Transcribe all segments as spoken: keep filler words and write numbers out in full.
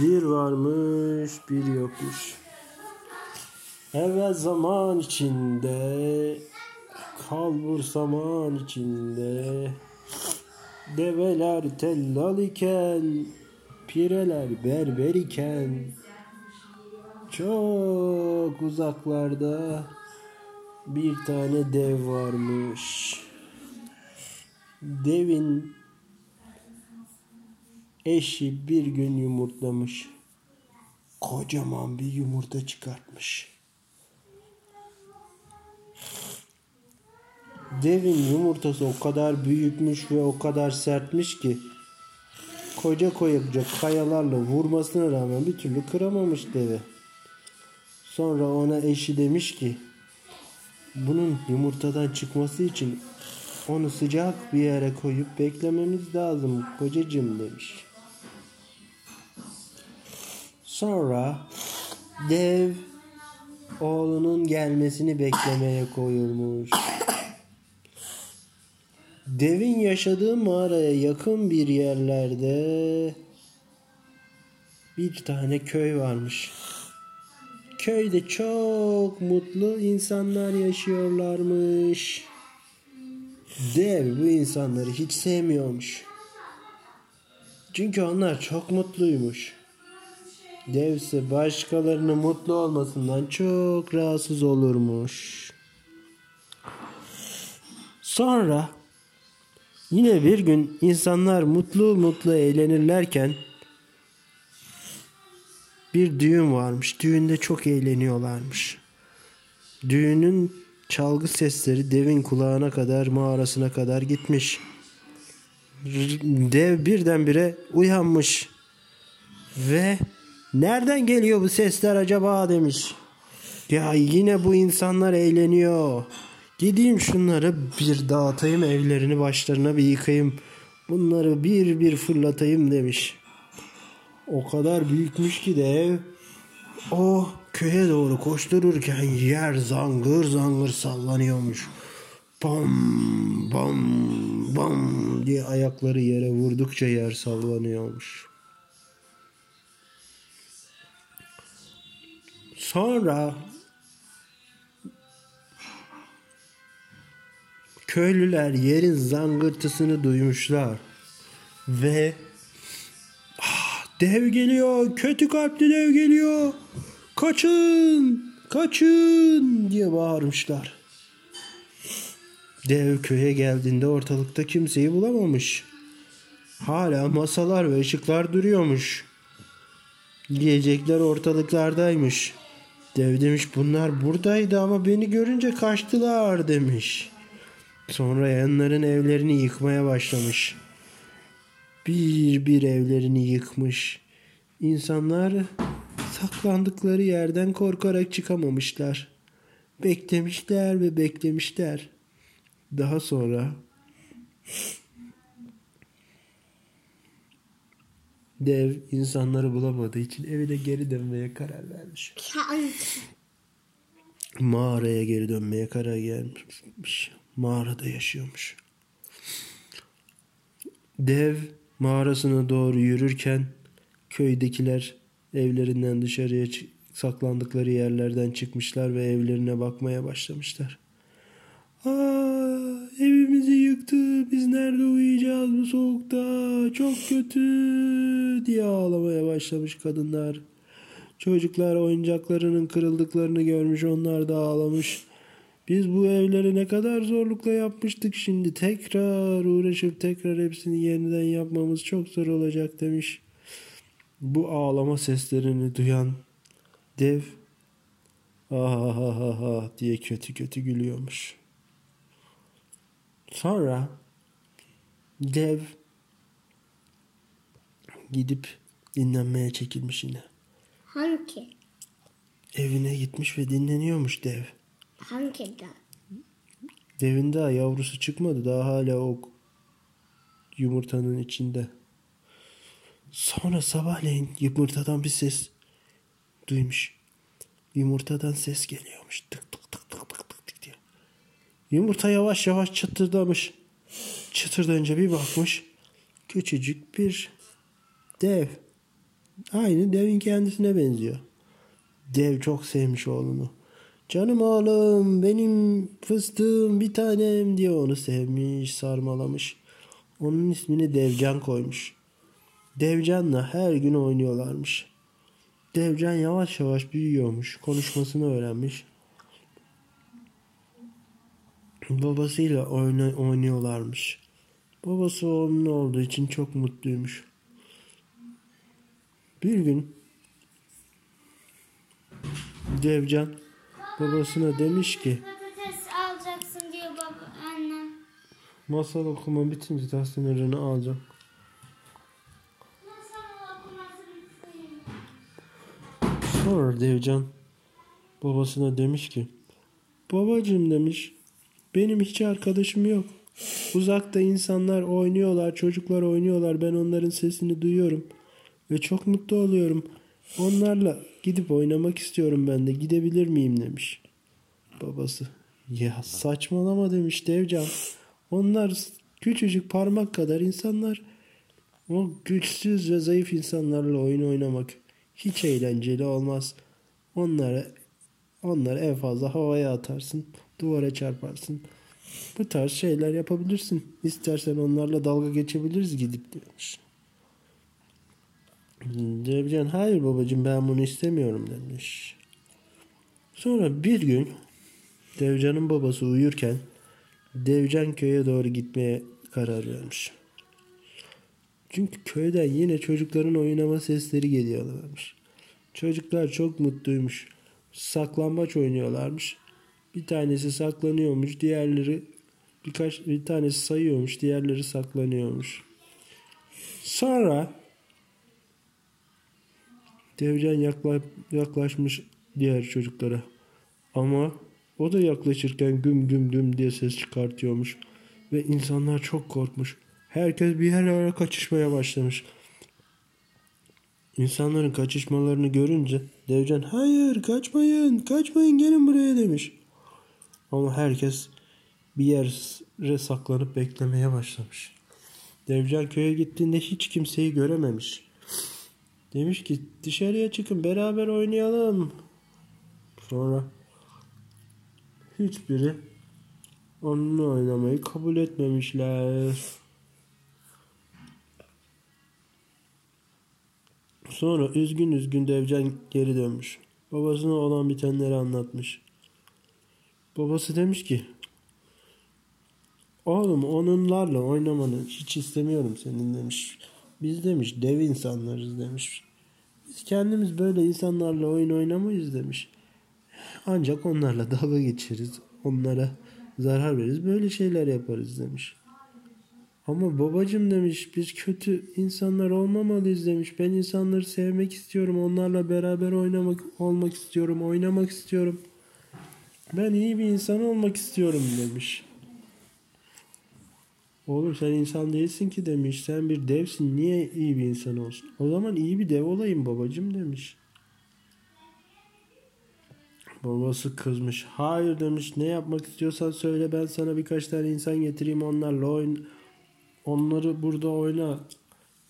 Bir varmış, bir yokmuş. Evvel zaman içinde, kalbur zaman içinde, develer tellal iken, pireler berber iken, çok uzaklarda bir tane dev varmış. Devin eşi bir gün yumurtlamış. Kocaman bir yumurta çıkartmış. Devin yumurtası o kadar büyükmüş ve o kadar sertmiş ki koca koca kayalarla vurmasına rağmen bir türlü kıramamış devi. Sonra ona eşi demiş ki bunun yumurtadan çıkması için onu sıcak bir yere koyup beklememiz lazım kocacığım demiş. Sonra dev oğlunun gelmesini beklemeye koyulmuş. Devin yaşadığı mağaraya yakın bir yerlerde bir tane köy varmış. Köyde çok mutlu insanlar yaşıyorlarmış. Dev bu insanları hiç sevmiyormuş. Çünkü onlar çok mutluymuş. Dev ise başkalarının mutlu olmasından çok rahatsız olurmuş. Sonra yine bir gün insanlar mutlu mutlu eğlenirlerken bir düğün varmış. Düğünde çok eğleniyorlarmış. Düğünün çalgı sesleri devin kulağına kadar, mağarasına kadar gitmiş. Dev birdenbire uyanmış. Ve nereden geliyor bu sesler acaba demiş. Ya yine bu insanlar eğleniyor. Gideyim şunları bir dağıtayım, evlerini başlarına bir yıkayım. Bunları bir bir fırlatayım demiş. O kadar büyükmüş ki dev o köye doğru koştururken yer zangır zangır sallanıyormuş. Bam bam bam diye ayakları yere vurdukça yer sallanıyormuş. Sonra köylüler yerin zangırtısını duymuşlar ve dev geliyor, kötü kalpli dev geliyor, kaçın, kaçın diye bağırmışlar. Dev köye geldiğinde ortalıkta kimseyi bulamamış. Hala masalar ve ışıklar duruyormuş. Yiyecekler ortalıklardaymış. Dev demiş bunlar buradaydı ama beni görünce kaçtılar demiş. Sonra yanların evlerini yıkmaya başlamış. Bir bir evlerini yıkmış. İnsanlar saklandıkları yerden korkarak çıkamamışlar. Beklemişler ve beklemişler. Daha sonra dev insanları bulamadığı için evine geri dönmeye karar vermiş. Mağaraya geri dönmeye karar vermiş. Mağarada yaşıyormuş. Dev mağarasına doğru yürürken köydekiler evlerinden dışarıya saklandıkları yerlerden çıkmışlar ve evlerine bakmaya başlamışlar. Aa, evimizi yıktı, biz nerede uyuyacağız bu soğukta, çok kötü diye ağlamaya başlamış kadınlar. Çocuklar oyuncaklarının kırıldıklarını görmüş, onlar da ağlamış. Biz bu evleri ne kadar zorlukla yapmıştık, şimdi tekrar uğraşıp tekrar hepsini yeniden yapmamız çok zor olacak demiş. Bu ağlama seslerini duyan dev ha ha ha ha diye kötü kötü gülüyormuş. Sonra dev gidip dinlenmeye çekilmiş yine. Hangi? Evine gitmiş ve dinleniyormuş dev. Hangi dağ? Devin daha yavrusu çıkmadı. Daha hala o yumurtanın içinde. Sonra sabahleyin yumurtadan bir ses duymuş. Yumurtadan ses geliyormuş. Tık tık tık tık tık tık tık diye. Yumurta yavaş yavaş çıtırdamış. Çıtırdayınca bir bakmış. Küçücük bir dev. Aynı devin kendisine benziyor. Dev çok sevmiş oğlunu. Canım oğlum, benim fıstığım, bir tanem diye onu sevmiş, sarmalamış. Onun ismini Devcan koymuş. Devcan'la her gün oynuyorlarmış. Devcan yavaş yavaş büyüyormuş. Konuşmasını öğrenmiş. Babasıyla oyna- oynuyorlarmış. Babası oğlunun olduğu için çok mutluymuş. Bir gün Devcan babasına demiş ki, patates alacaksın diyor baba, annem. Masal okuma bitince derslerini alacağım. Masal okuması bitince. Sonra Devcan babasına demiş ki, babacığım demiş, benim hiç arkadaşım yok. Uzakta insanlar oynuyorlar, çocuklar oynuyorlar. Ben onların sesini duyuyorum ve çok mutlu oluyorum. Onlarla gidip oynamak istiyorum ben de. Gidebilir miyim demiş. Babası, ya saçmalama demiş Devcan. Onlar küçücük parmak kadar insanlar. O güçsüz ve zayıf insanlarla oyun oynamak hiç eğlenceli olmaz. Onlara, onları en fazla havaya atarsın, duvara çarparsın. Bu tarz şeyler yapabilirsin. İstersen onlarla dalga geçebiliriz gidip demiş. Devcan, hayır babacığım, ben bunu istemiyorum demiş. Sonra bir gün Devcan'ın babası uyurken Devcan köye doğru gitmeye karar vermiş. Çünkü köyden yine çocukların oynama sesleri geliyorlarmış. Çocuklar çok mutluymuş. Saklambaç oynuyorlarmış. Bir tanesi saklanıyormuş, diğerleri birkaç bir tanesi sayıyormuş, diğerleri saklanıyormuş. Sonra Devcan yakla, yaklaşmış diğer çocuklara. Ama o da yaklaşırken güm güm güm diye ses çıkartıyormuş. Ve insanlar çok korkmuş. Herkes bir yerlere kaçışmaya başlamış. İnsanların kaçışmalarını görünce Devcan, hayır kaçmayın, kaçmayın, gelin buraya demiş. Ama herkes bir yere saklanıp beklemeye başlamış. Devcan köye gittiğinde hiç kimseyi görememiş. Demiş ki, dışarıya çıkın, beraber oynayalım. Sonra hiçbiri onunla oynamayı kabul etmemişler. Sonra üzgün üzgün Devcan geri dönmüş. Babasına olan bitenleri anlatmış. Babası demiş ki, oğlum onlarla oynamanı hiç istemiyorum senin demiş. Biz demiş dev insanlarız demiş. Biz kendimiz böyle insanlarla oyun oynamayız demiş. Ancak onlarla dalga geçeriz. Onlara zarar veririz. Böyle şeyler yaparız demiş. Ama babacığım demiş, biz kötü insanlar olmamalıyız demiş. Ben insanları sevmek istiyorum. Onlarla beraber oynamak olmak istiyorum. Oynamak istiyorum. Ben iyi bir insan olmak istiyorum demiş. Oğlum sen insan değilsin ki demiş. Sen bir devsin. Niye iyi bir insan olsun? O zaman iyi bir dev olayım babacığım demiş. Babası kızmış. Hayır demiş. Ne yapmak istiyorsan söyle. Ben sana birkaç tane insan getireyim. Onlarla oyun. Onları burada oyna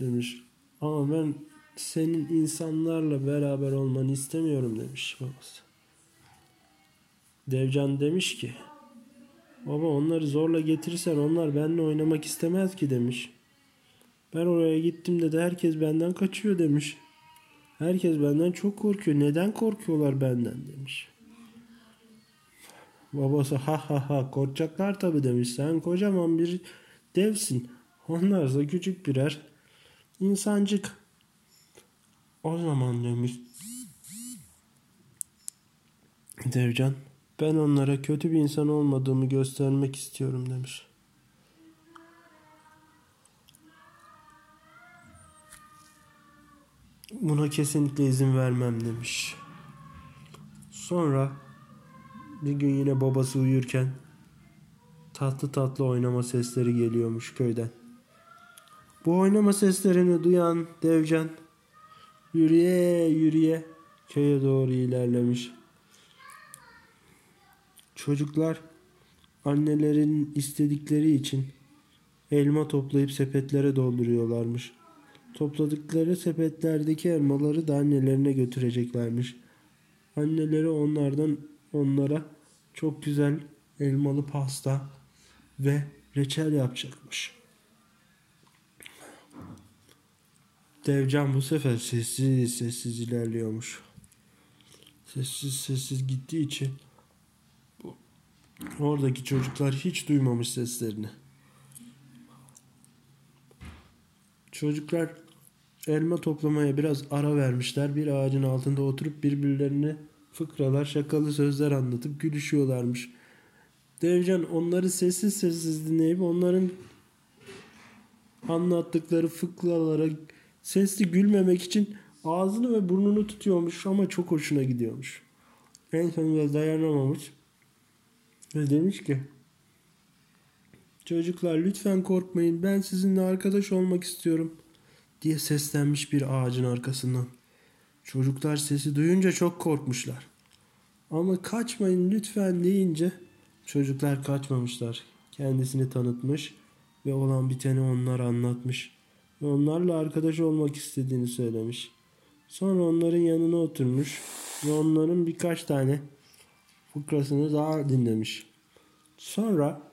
demiş. Ama ben senin insanlarla beraber olmanı istemiyorum demiş babası. Devcan demiş ki, baba onları zorla getirirsen onlar benimle oynamak istemez ki demiş. Ben oraya gittiğimde de herkes benden kaçıyor demiş. Herkes benden çok korkuyor. Neden korkuyorlar benden demiş. Babası ha ha ha korkacaklar tabii demiş. Sen kocaman bir devsin. Onlar da küçük birer insancık. O zaman demiş Devcan, ben onlara kötü bir insan olmadığımı göstermek istiyorum demiş. Buna kesinlikle izin vermem demiş. Sonra bir gün yine babası uyurken tatlı tatlı oynama sesleri geliyormuş köyden. Bu oynama seslerini duyan Devcan yürüye yürüye köye doğru ilerlemiş. Çocuklar annelerin istedikleri için elma toplayıp sepetlere dolduruyorlarmış. Topladıkları sepetlerdeki elmaları da annelerine götüreceklermiş. Anneleri onlardan onlara çok güzel elmalı pasta ve reçel yapacakmış. Devcan bu sefer sessiz sessiz ilerliyormuş. Sessiz sessiz gittiği için oradaki çocuklar hiç duymamış seslerini. Çocuklar elma toplamaya biraz ara vermişler. Bir ağacın altında oturup birbirlerine fıkralar, şakalı sözler anlatıp gülüşüyorlarmış. Devcan onları sessiz sessiz dinleyip onların anlattıkları fıkralara sesli gülmemek için ağzını ve burnunu tutuyormuş ama çok hoşuna gidiyormuş. En sonunda dayanamamış ve demiş ki, "Çocuklar lütfen korkmayın, ben sizinle arkadaş olmak istiyorum," diye seslenmiş bir ağacın arkasından. Çocuklar sesi duyunca çok korkmuşlar. Ama "kaçmayın lütfen" deyince çocuklar kaçmamışlar. Kendisini tanıtmış ve olan biteni onlara anlatmış. Ve onlarla arkadaş olmak istediğini söylemiş. Sonra onların yanına oturmuş ve onların birkaç tane fıkrasını daha dinlemiş. Sonra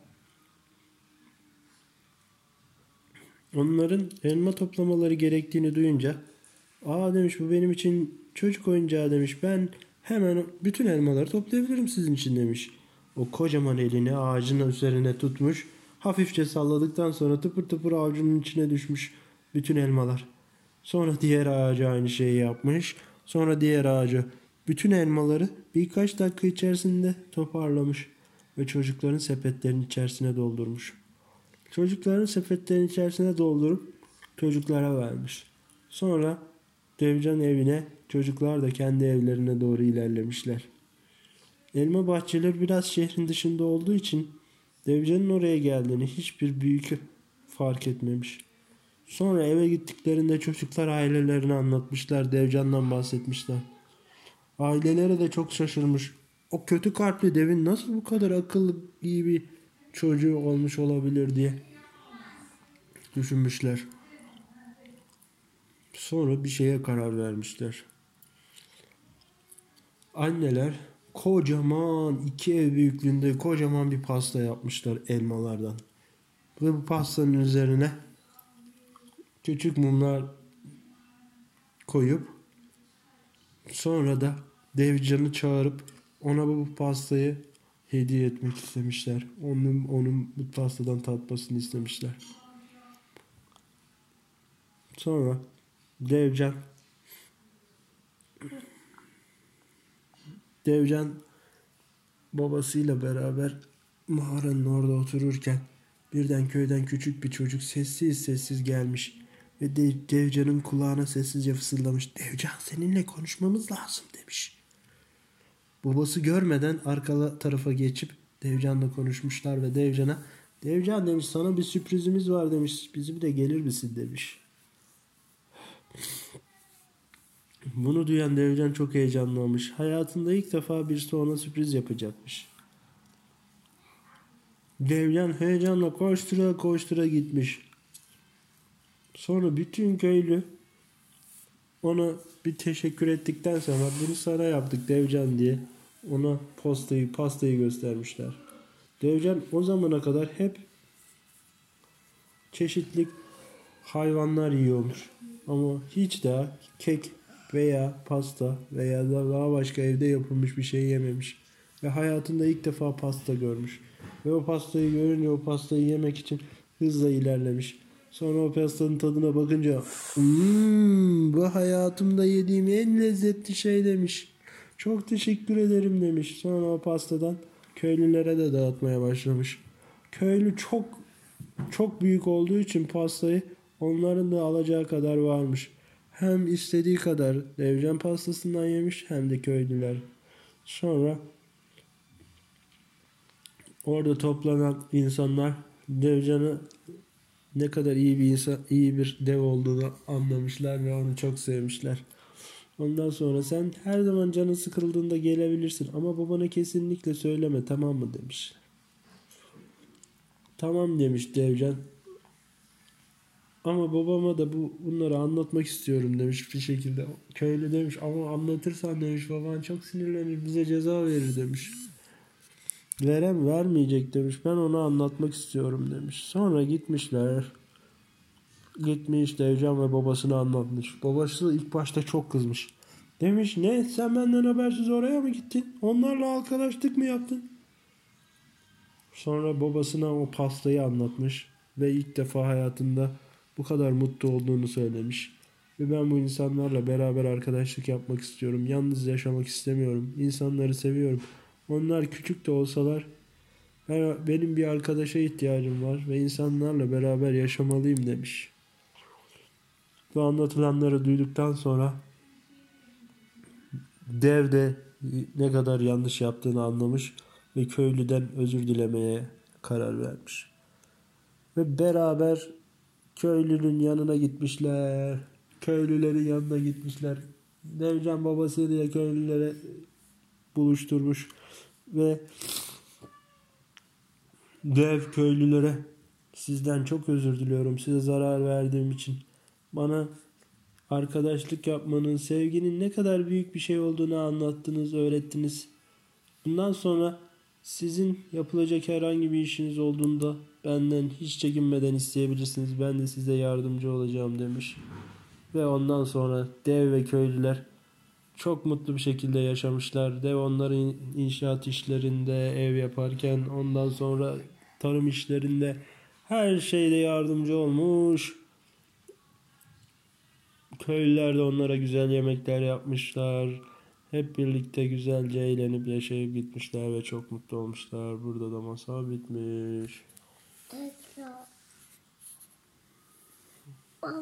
onların elma toplamaları gerektiğini duyunca, "Aa," demiş, "bu benim için çocuk oyuncağı," demiş. "Ben hemen bütün elmaları toplayabilirim sizin için," demiş. O kocaman elini ağacın üzerine tutmuş, hafifçe salladıktan sonra tıpır tıpır avucunun içine düşmüş bütün elmalar. Sonra diğer ağaca aynı şeyi yapmış. Sonra diğer ağaca bütün elmaları birkaç dakika içerisinde toparlamış ve çocukların sepetlerinin içerisine doldurmuş. Çocukların sepetlerinin içerisine doldurup çocuklara vermiş. Sonra Devcan evine, çocuklar da kendi evlerine doğru ilerlemişler. Elma bahçeleri biraz şehrin dışında olduğu için Devcan'ın oraya geldiğini hiçbir büyük fark etmemiş. Sonra eve gittiklerinde çocuklar ailelerini anlatmışlar, Devcan'dan bahsetmişler. Ailelere de çok şaşırmış. O kötü kalpli devin nasıl bu kadar akıllı, iyi bir çocuğu olmuş olabilir diye düşünmüşler. Sonra bir şeye karar vermişler. Anneler kocaman, iki ev büyüklüğünde kocaman bir pasta yapmışlar elmalardan. Ve bu pastanın üzerine küçük mumlar koyup sonra da Devcan'ı çağırıp ona bu pastayı hediye etmek istemişler. Onun, onun bu pastadan tatmasını istemişler. Sonra Devcan Devcan babasıyla beraber mağaranın orada otururken birden köyden küçük bir çocuk sessiz sessiz gelmiş ve Devcan'ın kulağına sessizce fısıldamış. "Devcan, seninle konuşmamız lazım," demiş. Babası görmeden arka tarafa geçip Devcan'la konuşmuşlar ve Devcan'a, "Devcan," demiş, "sana bir sürprizimiz var," demiş. "Bizim de gelir misin?" demiş. Bunu duyan Devcan çok heyecanlanmış. Hayatında ilk defa birisi ona sürpriz yapacakmış. Devcan heyecanla koştura koştura gitmiş. Sonra bütün köylü ona bir teşekkür ettikten sonra, "Bunu sana yaptık Devcan," diye ona postayı pastayı göstermişler. Devcan o zamana kadar hep çeşitli hayvanlar yiyormuş. Ama hiç daha kek veya pasta veya daha başka evde yapılmış bir şey yememiş. Ve hayatında ilk defa pasta görmüş. Ve o pastayı görünce o pastayı yemek için hızla ilerlemiş. Sonra o pastanın tadına bakınca, mmm, "bu hayatımda yediğim en lezzetli şey," demiş. "Çok teşekkür ederim," demiş. Sonra o pastadan köylülere de dağıtmaya başlamış. Köylü çok çok büyük olduğu için pastayı onların da alacağı kadar varmış. Hem istediği kadar Devcan pastasından yemiş hem de köylüler. Sonra orada toplanan insanlar Devcan'ı ne kadar iyi bir insan, iyi bir dev olduğunu anlamışlar ve onu çok sevmişler. Ondan sonra, "Sen her zaman canın sıkıldığında gelebilirsin ama babana kesinlikle söyleme, tamam mı?" demiş. "Tamam," demiş Devcan. Ama babama da bu bunları anlatmak istiyorum demiş bir şekilde. Köylü demiş ama anlatırsan demiş baban çok sinirlenir, bize ceza verir demiş. Verem vermeyecek demiş, ben onu anlatmak istiyorum demiş. Sonra gitmişler. Gitmiş Devcan ve babasını anlatmış. Babası ilk başta çok kızmış. Demiş ne, sen benden habersiz oraya mı gittin? Onlarla arkadaşlık mı yaptın? Sonra babasına o pastayı anlatmış. Ve ilk defa hayatında bu kadar mutlu olduğunu söylemiş. Ve ben bu insanlarla beraber arkadaşlık yapmak istiyorum. Yalnız yaşamak istemiyorum. İnsanları seviyorum. Onlar küçük de olsalar benim bir arkadaşa ihtiyacım var ve insanlarla beraber yaşamalıyım demiş. Ve anlatılanları duyduktan sonra dev de ne kadar yanlış yaptığını anlamış ve köylüden özür dilemeye karar vermiş. Ve beraber köylünün yanına gitmişler. Köylülerin yanına gitmişler. Devcan babası diye köylülere buluşturmuş ve dev köylülere sizden çok özür diliyorum size zarar verdiğim için. Bana arkadaşlık yapmanın, sevginin ne kadar büyük bir şey olduğunu anlattınız, öğrettiniz. Bundan sonra sizin yapılacak herhangi bir işiniz olduğunda benden hiç çekinmeden isteyebilirsiniz. Ben de size yardımcı olacağım demiş. Ve ondan sonra dev ve köylüler çok mutlu bir şekilde yaşamışlar. Dev onların inşaat işlerinde, ev yaparken, ondan sonra tarım işlerinde her şeyde yardımcı olmuş. Köylüler de onlara güzel yemekler yapmışlar. Hep birlikte güzelce eğlenip yaşayıp gitmişler ve çok mutlu olmuşlar. Burada da masal bitmiş. Baba